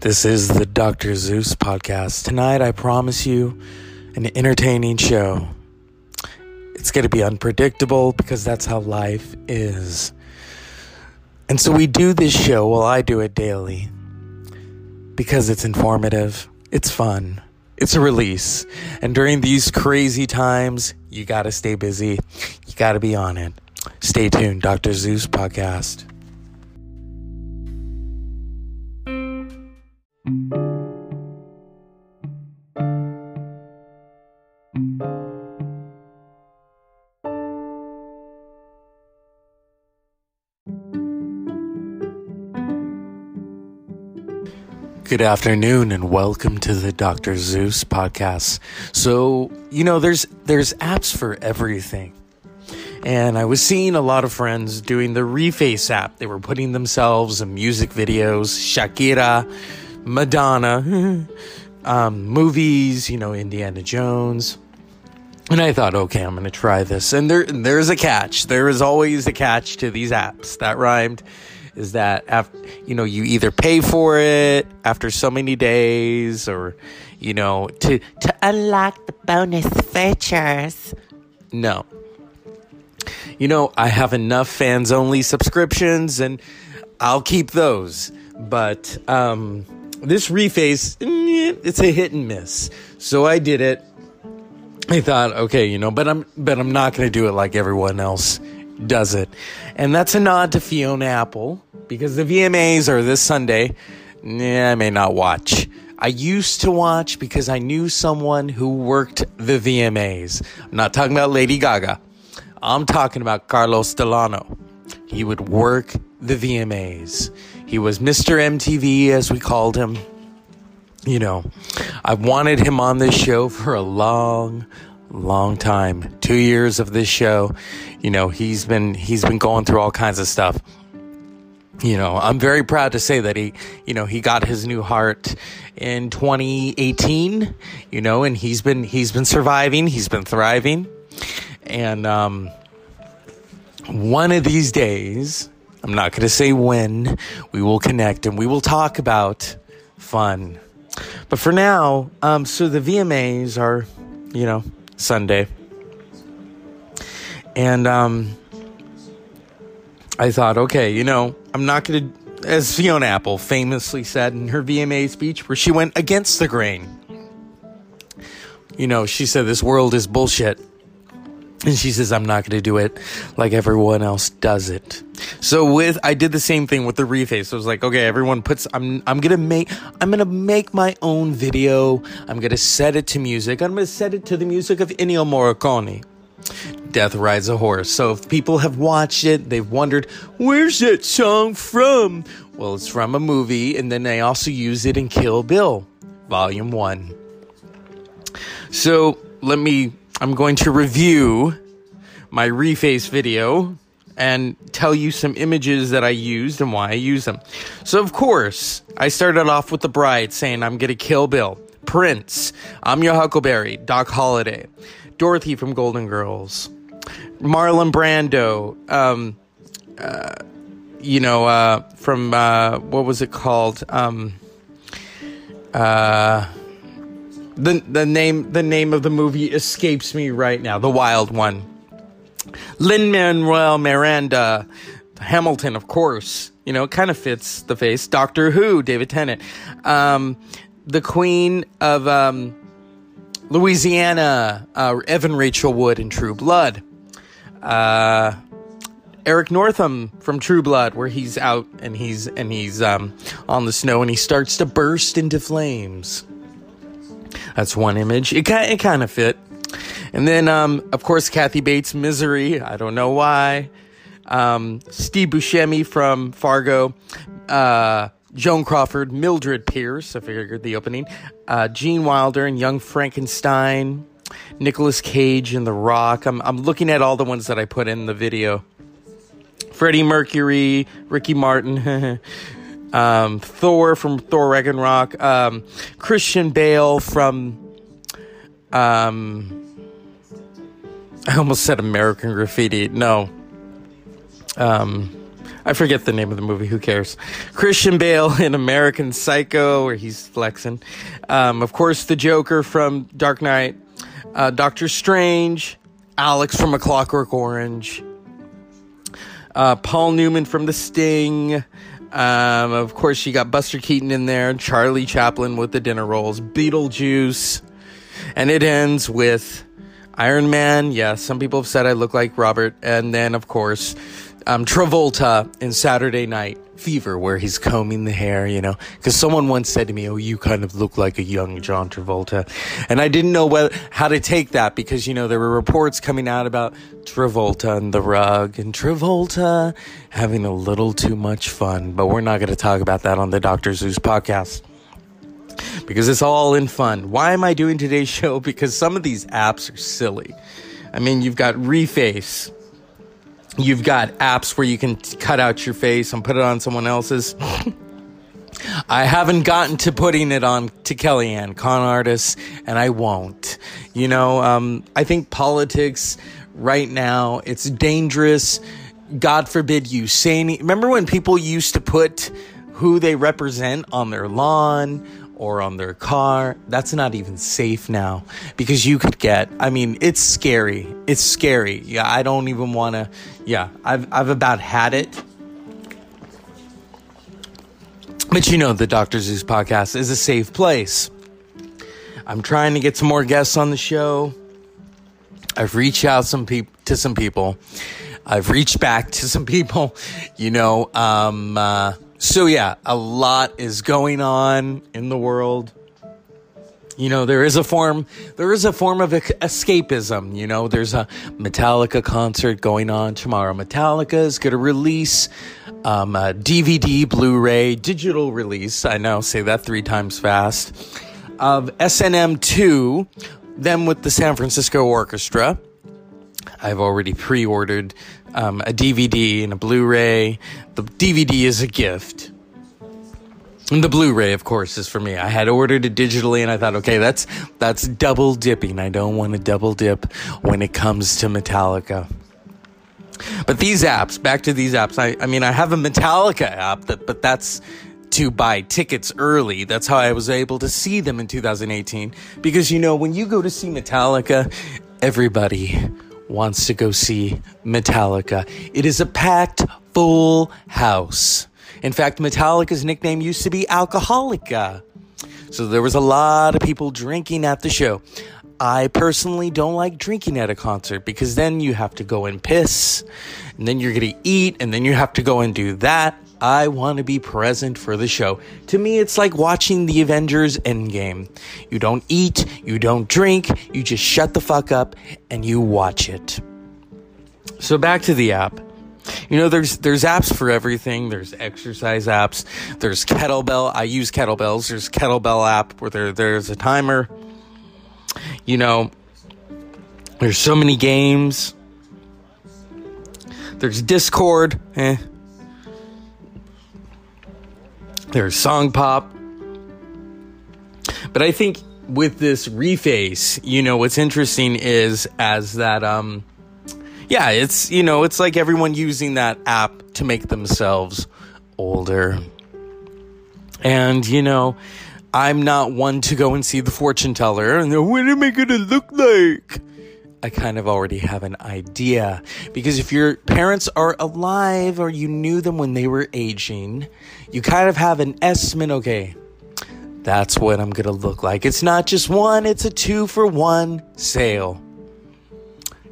This is the Dr. Zeus podcast. Tonight, I promise you an entertaining show. It's going to be unpredictable because that's how life is. And so we do this show, well, I do it daily, because it's informative, it's fun, it's a release. And during these crazy times, you got to stay busy. You got to be on it. Stay tuned, Dr. Zeus podcast. Good afternoon and welcome to the Dr. Zeus podcast. So, there's apps for everything. And I was seeing a lot of friends doing the ReFace app. They were putting themselves in music videos, Shakira, Madonna, movies, Indiana Jones. And I thought, okay, I'm going to try this. And there's a catch. There is always a catch to these apps. That rhymed. Is that after, you either pay for it after so many days or, to unlock the bonus features. No. I have enough fans only subscriptions and I'll keep those. But this ReFace, it's a hit and miss. So I did it. I thought, okay, but I'm not going to do it like everyone else does it. And that's a nod to Fiona Apple, because the VMAs are this Sunday. I may not watch. I used to watch because I knew someone who worked the VMAs. I'm not talking about Lady Gaga. I'm talking about Carlos Delano. He would work the VMAs. He was Mr. MTV, as we called him. I wanted him on this show for a long time. 2 years of this show. He's been going through all kinds of stuff. I'm very proud to say that he got his new heart in 2018, and he's been surviving, he's been thriving. And one of these days, I'm not going to say when, we will connect and we will talk about fun. But for now, so the VMAs are, Sunday. And I thought, okay, I'm not going to, as Fiona Apple famously said in her VMA speech, where she went against the grain. She said, this world is bullshit. And she says, I'm not going to do it like everyone else does it. So I did the same thing with the ReFace. I was like, okay, everyone puts, I'm going to make my own video. I'm going to set it to music. I'm going to set it to the music of Ennio Morricone, Death Rides a Horse. So if people have watched it, they've wondered, where's that song from? Well, it's from a movie. And then they also use it in Kill Bill, Volume 1. So I'm going to review my ReFace video and tell you some images that I used and why I used them. So, of course, I started off with the bride saying, I'm going to Kill Bill, Prince, I'm Your Huckleberry, Doc Holliday, Dorothy from Golden Girls, Marlon Brando, from, what was it called? The name of the movie escapes me right now. The Wild One. Lin-Manuel Miranda. Hamilton, of course. It kind of fits the face. Doctor Who, David Tennant. The Queen of Louisiana, Evan Rachel Wood in True Blood. Eric Northam from True Blood, where he's out and he's on the snow and he starts to burst into flames. That's one image. It kind of fit. And then, of course, Kathy Bates, Misery. I don't know why. Steve Buscemi from Fargo. Joan Crawford, Mildred Pierce. I figured the opening. Gene Wilder and Young Frankenstein. Nicolas Cage and The Rock. I'm looking at all the ones that I put in the video. Freddie Mercury, Ricky Martin. Thor from Thor Ragnarok, Christian Bale from, I almost said American Graffiti. No. I forget the name of the movie. Who cares? Christian Bale in American Psycho, where he's flexing. Of course, the Joker from Dark Knight. Doctor Strange. Alex from A Clockwork Orange. Paul Newman from The Sting. Of course, you got Buster Keaton in there. Charlie Chaplin with the dinner rolls. Beetlejuice. And it ends with Iron Man. Yeah, some people have said I look like Robert. And then, of course, Travolta in Saturday Night Fever, where he's combing the hair, you know. Because someone once said to me, oh, you kind of look like a young John Travolta. And I didn't know how to take that because, you know, there were reports coming out about Travolta and the rug and Travolta having a little too much fun. But we're not going to talk about that on the Dr. Zeus podcast, because it's all in fun. Why am I doing today's show? Because some of these apps are silly. I mean, you've got ReFace. You've got apps where you can cut out your face and put it on someone else's. I haven't gotten to putting it on to Kellyanne, con artist, and I won't. You know, I think politics right now, it's dangerous. God forbid you say any... Remember when people used to put who they represent on their lawn or on their car? That's not even safe now, because you could get, I mean, it's scary. It's scary. Yeah, I don't even want to, yeah, I've about had it. But you know, the Dr. Zeus podcast is a safe place. I'm trying to get some more guests on the show. I've reached out to some people. I've reached back to some people, you know, so yeah, a lot is going on in the world. You know, there is a form of escapism. You know, there's a Metallica concert going on tomorrow. Metallica is going to release a DVD, Blu-ray, digital release. I now say that 3 times fast. Of SNM2, them with the San Francisco Orchestra. I've already pre-ordered a DVD and a Blu-ray. The DVD is a gift. And the Blu-ray, of course, is for me. I had ordered it digitally, and I thought, okay, that's double dipping. I don't want to double dip when it comes to Metallica. But these apps, back to these apps. I mean, I have a Metallica app, but that's to buy tickets early. That's how I was able to see them in 2018. Because, you know, when you go to see Metallica, everybody wants to go see Metallica. It is a packed, full house. In fact, Metallica's nickname used to be Alcoholica. So there was a lot of people drinking at the show. I personally don't like drinking at a concert, because then you have to go and piss, and then you're going to eat, and then you have to go and do that. I want to be present for the show. To me, it's like watching the Avengers Endgame. You don't eat, you don't drink, you just shut the fuck up and you watch it. So back to the app. You know, there's apps for everything. There's exercise apps. There's kettlebell. I use kettlebells. There's kettlebell app where there's a timer. You know, there's so many games. There's Discord. There's Song Pop. But I think with this ReFace, you know, what's interesting is as that, yeah, it's, you know, it's like everyone using that app to make themselves older. And, you know, I'm not one to go and see the fortune teller and go, what am I going to look like? I kind of already have an idea. Because if your parents are alive or you knew them when they were aging, you kind of have an estimate, okay, that's what I'm going to look like. It's not just one, it's a 2-for-1 sale.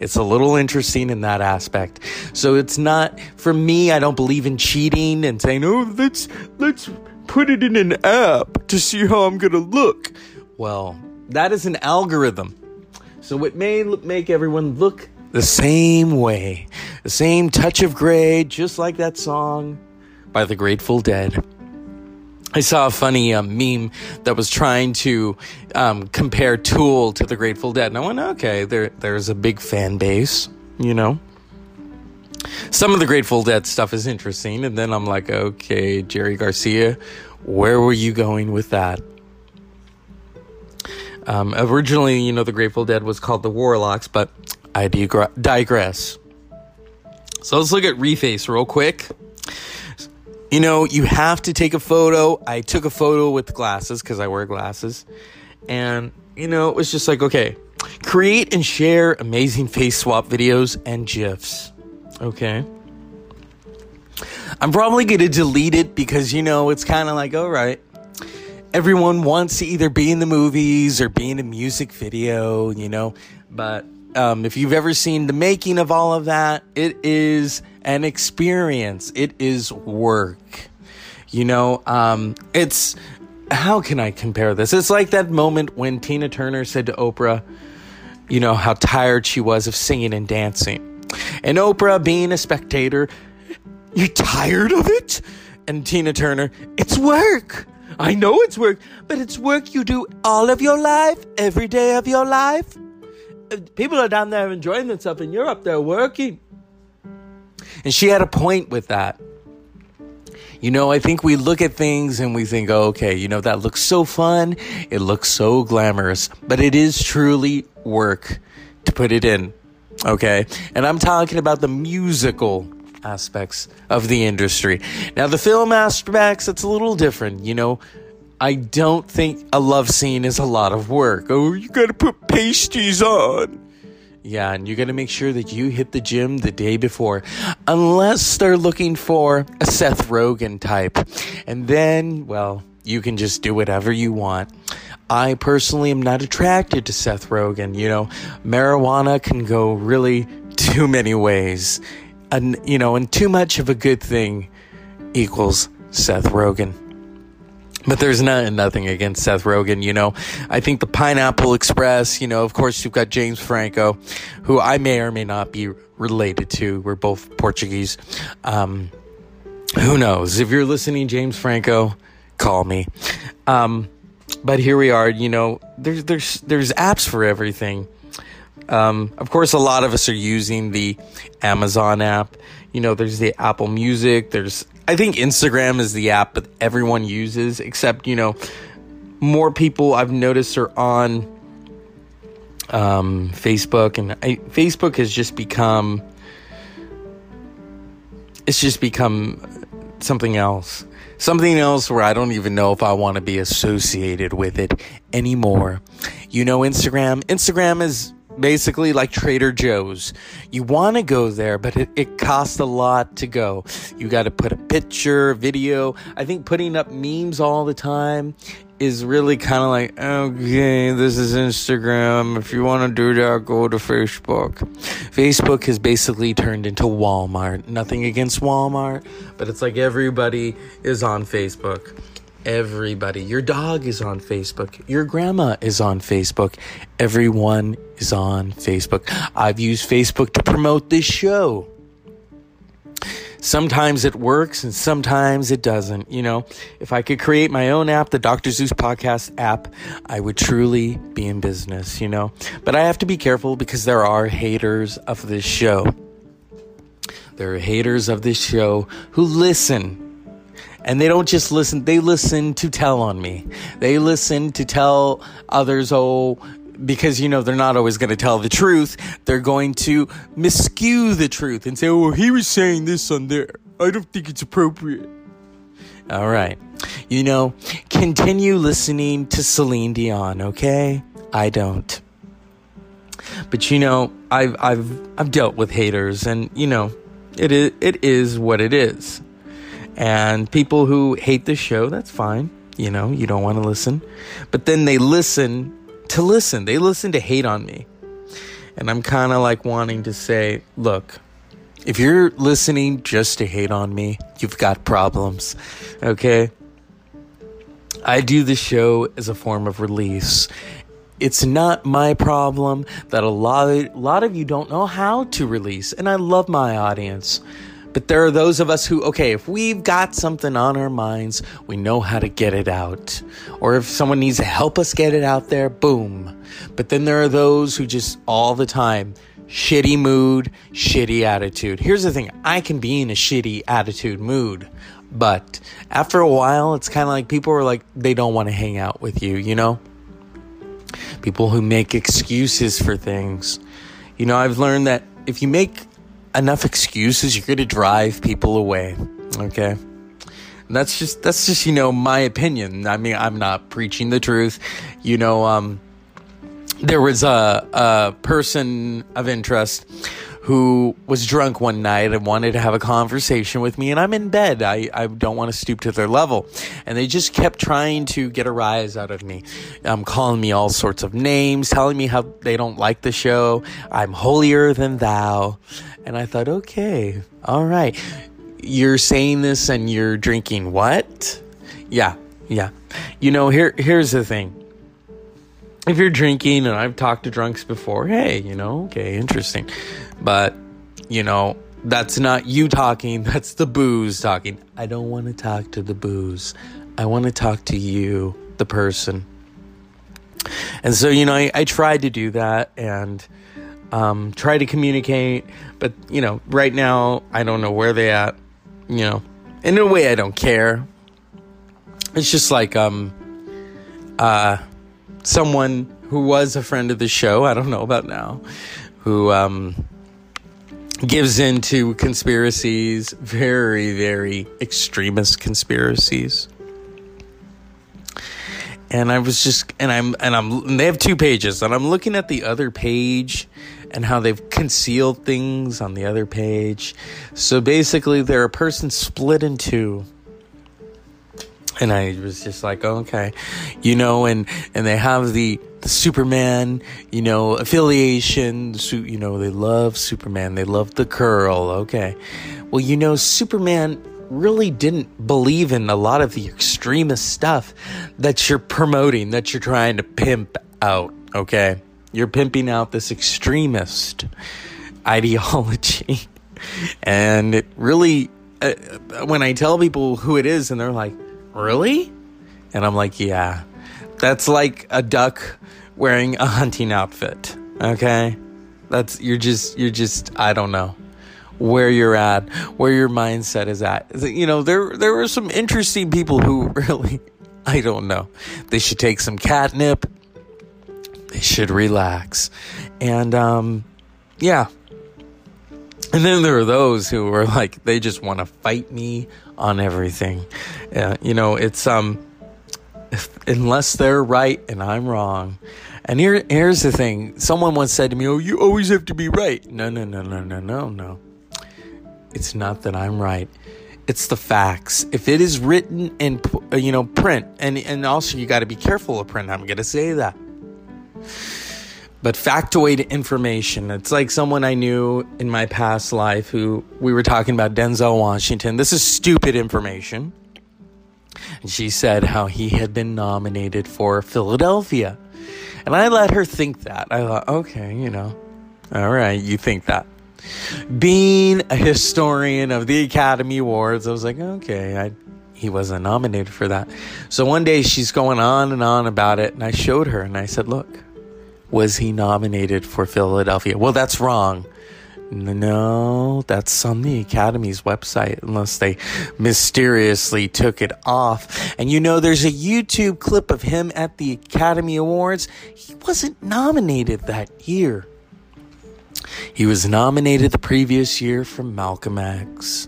It's a little interesting in that aspect. So it's not, for me, I don't believe in cheating and saying, oh, let's put it in an app to see how I'm going to look. Well, that is an algorithm. So it may make everyone look the same way, the same touch of gray, just like that song by the Grateful Dead. I saw a funny meme that was trying to compare Tool to the Grateful Dead. And I went, okay, there's a big fan base, you know. Some of the Grateful Dead stuff is interesting. And then I'm like, okay, Jerry Garcia, where were you going with that? Originally, you know, the Grateful Dead was called the Warlocks, but I digress. So let's look at ReFace real quick. You know, you have to take a photo. I took a photo with glasses because I wear glasses. And, you know, it was just like, okay, create and share amazing face swap videos and GIFs. Okay. I'm probably going to delete it because, you know, it's kind of like, all right. Everyone wants to either be in the movies or be in a music video, you know. But if you've ever seen the making of all of that, it is an experience. It is work. You know, it's... How can I compare this? It's like that moment when Tina Turner said to Oprah, you know, how tired she was of singing and dancing. And Oprah, being a spectator, you're tired of it? And Tina Turner, it's work. I know it's work, but it's work you do all of your life, every day of your life. People are down there enjoying themselves, and you're up there working. And she had a point with that. You know, I think we look at things and we think, oh, okay, you know, that looks so fun. It looks so glamorous. But it is truly work to put it in, okay? And I'm talking about the musical aspects of the industry. Now, the film aspects, it's a little different, you know. I don't think a love scene is a lot of work. Oh, you got to put pasties on. Yeah, and you got to make sure that you hit the gym the day before, unless they're looking for a Seth Rogen type. And then, well, you can just do whatever you want. I personally am not attracted to Seth Rogen. You know, marijuana can go really too many ways. And, you know, and too much of a good thing equals Seth Rogen. But there's nothing against Seth Rogen, you know. I think the Pineapple Express, you know, of course, you've got James Franco, who I may or may not be related to. We're both Portuguese. Who knows? If you're listening, James Franco, call me. But here we are, you know, there's apps for everything. Of course, a lot of us are using the Amazon app. You know, there's the Apple Music. There's, I think Instagram is the app that everyone uses, except, you know, more people I've noticed are on Facebook. And Facebook has just become, it's just become something else. Something else where I don't even know if I want to be associated with it anymore. You know, Instagram is basically like Trader Joe's. You want to go there, but it costs a lot to go. You got to put a picture, video. I think putting up memes all the time is really kind of like, okay, this is Instagram. If you want to do that, go to Facebook. Facebook has basically turned into Walmart. Nothing against Walmart, but it's like everybody is on Facebook. Everybody. Your dog is on Facebook. Your grandma is on Facebook. Everyone is on Facebook. I've used Facebook to promote this show. Sometimes it works and sometimes it doesn't. You know, if I could create my own app, the Dr. Zeus podcast app, I would truly be in business, you know. But I have to be careful because there are haters of this show. There are haters of this show who listen. And they don't just listen, they listen to tell on me. They listen to tell others, oh, because, you know, they're not always going to tell the truth. They're going to miscue the truth and say, oh, he was saying this on there. I don't think it's appropriate. All right. You know, continue listening to Celine Dion, okay? I don't. But, you know, I've dealt with haters and, you know, it is what it is. And people who hate the show, that's fine. You know, you don't want to listen. But then they listen. They listen to hate on me. And I'm kind of like wanting to say, look, if you're listening just to hate on me, you've got problems. Okay? I do the show as a form of release. It's not my problem that a lot of you don't know how to release. And I love my audience. But there are those of us who, okay, if we've got something on our minds, we know how to get it out. Or if someone needs to help us get it out there, boom. But then there are those who just all the time, shitty mood, shitty attitude. Here's the thing, I can be in a shitty attitude mood. But after a while, it's kind of like people are like, they don't want to hang out with you, you know? People who make excuses for things. You know, I've learned that if you make enough excuses, you're going to drive people away, okay? And that's just, you know, my opinion. I mean, I'm not preaching the truth. You know, there was a person of interest who was drunk one night and wanted to have a conversation with me, and I'm in bed. I don't want to stoop to their level. And they just kept trying to get a rise out of me, calling me all sorts of names, telling me how they don't like the show, I'm holier than thou. And I thought, okay, all right, you're saying this and you're drinking what? Yeah. You know, here's the thing. If you're drinking, and I've talked to drunks before, hey, you know, okay, interesting. But, you know, that's not you talking, that's the booze talking. I don't want to talk to the booze. I want to talk to you, the person. And so, you know, I tried to do that and try to communicate. But, you know, right now, I don't know where they at, you know. In a way, I don't care. It's just like, someone who was a friend of the show, I don't know about now, who gives into conspiracies, very, very extremist conspiracies. And I was just, and they have two pages, and I'm looking at the other page and how they've concealed things on the other page. So basically, they're a person split in two. And I was just like, oh, okay, you know, and they have the Superman, you know, affiliation. So, you know, they love Superman. They love the curl. Okay. Well, you know, Superman really didn't believe in a lot of the extremist stuff that you're promoting, that you're trying to pimp out. Okay. You're pimping out this extremist ideology. And it really, when I tell people who it is and they're like, really? And I'm like, yeah, that's like a duck wearing a hunting outfit. Okay. That's, you're just, I don't know where you're at, where your mindset is at. You know, there were some interesting people who really, I don't know. They should take some catnip. They should relax. And, yeah. And then there are those who are like, they just want to fight me on everything. You know, it's, unless they're right and I'm wrong. And here's the thing. Someone once said to me, oh, you always have to be right. No. It's not that I'm right. It's the facts. If it is written in, you know, print, and also you got to be careful of print. I'm going to say that. But factoid information, it's like someone I knew in my past life who we were talking about Denzel Washington. This is stupid information. And she said how he had been nominated for Philadelphia. And I let her think that. I thought, okay, you know, all right, you think that. Being a historian of the Academy Awards, I was like, okay, he wasn't nominated for that. So one day she's going on and on about it. And I showed her and I said, look. Was he nominated for Philadelphia? Well, that's wrong. No, that's on the Academy's website, unless they mysteriously took it off. And you know, there's a YouTube clip of him at the Academy Awards. He wasn't nominated that year. He was nominated the previous year for Malcolm X.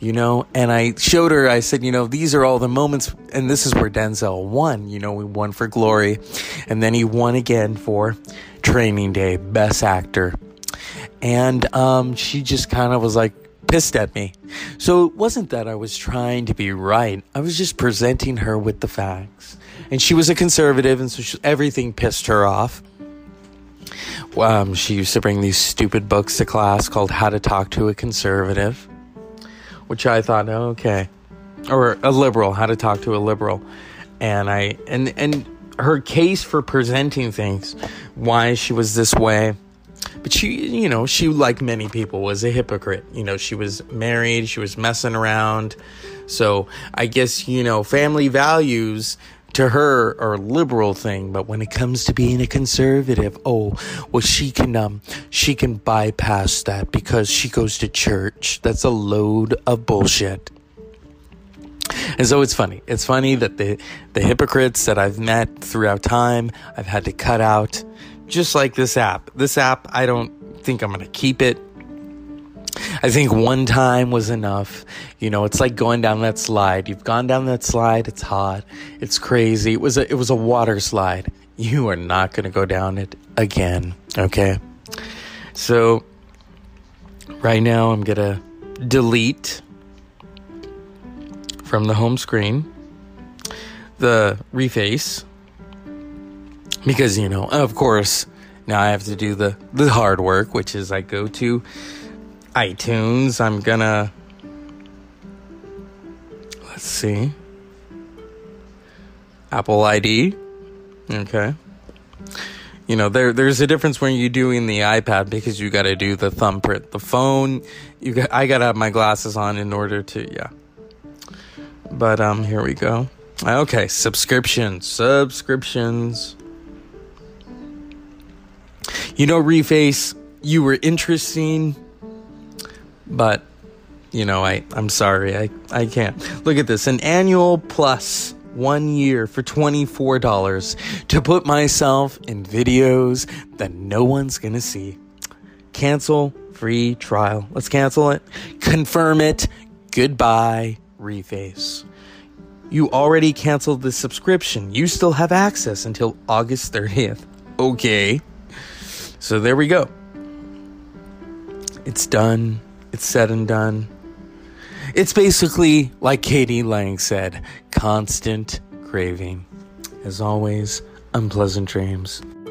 You know, and I showed her, I said, you know, these are all the moments, and this is where Denzel won. You know, he won for Glory, and then he won again for Training Day, Best Actor. And she just kind of was like pissed at me. So it wasn't that I was trying to be right. I was just presenting her with the facts. And she was a conservative, and so everything pissed her off. She used to bring these stupid books to class called How to Talk to a Conservative. Which I thought, oh, okay, or a liberal, how to talk to a liberal, and her case for presenting things, why she was this way, but she, you know, she like many people was a hypocrite. You know, she was married, she was messing around, so I guess you know family values to her are a liberal thing, but when it comes to being a conservative, oh, well, she can bypass that because she goes to church. That's a load of bullshit. And so it's funny. It's funny that the hypocrites that I've met throughout time, I've had to cut out, just like this app. This app, I don't think I'm going to keep it. I think one time was enough. You know, it's like going down that slide. You've gone down that slide. It's hot. It's crazy. It was a water slide. You are not going to go down it again. Okay. So right now I'm going to delete from the home screen the ReFace, because, you know, of course, now I have to do the hard work, which is I go to iTunes. I'm gonna, let's see, Apple ID. Okay. You know, there's a difference when you're doing the iPad, because you gotta do the thumbprint. The phone, I gotta have my glasses on in order to, yeah. But here we go. Okay, subscriptions. You know, ReFace, you were interesting, but, you know, I'm sorry, I can't. Look at this, an annual plus 1 year for $24 to put myself in videos that no one's gonna see. Cancel free trial. Let's cancel it. Confirm it. Goodbye, ReFace. You already canceled the subscription. You still have access until August 30th. Okay. So there we go. It's done. It's said and done. It's basically, like Katie Lang said, constant craving. As always, unpleasant dreams.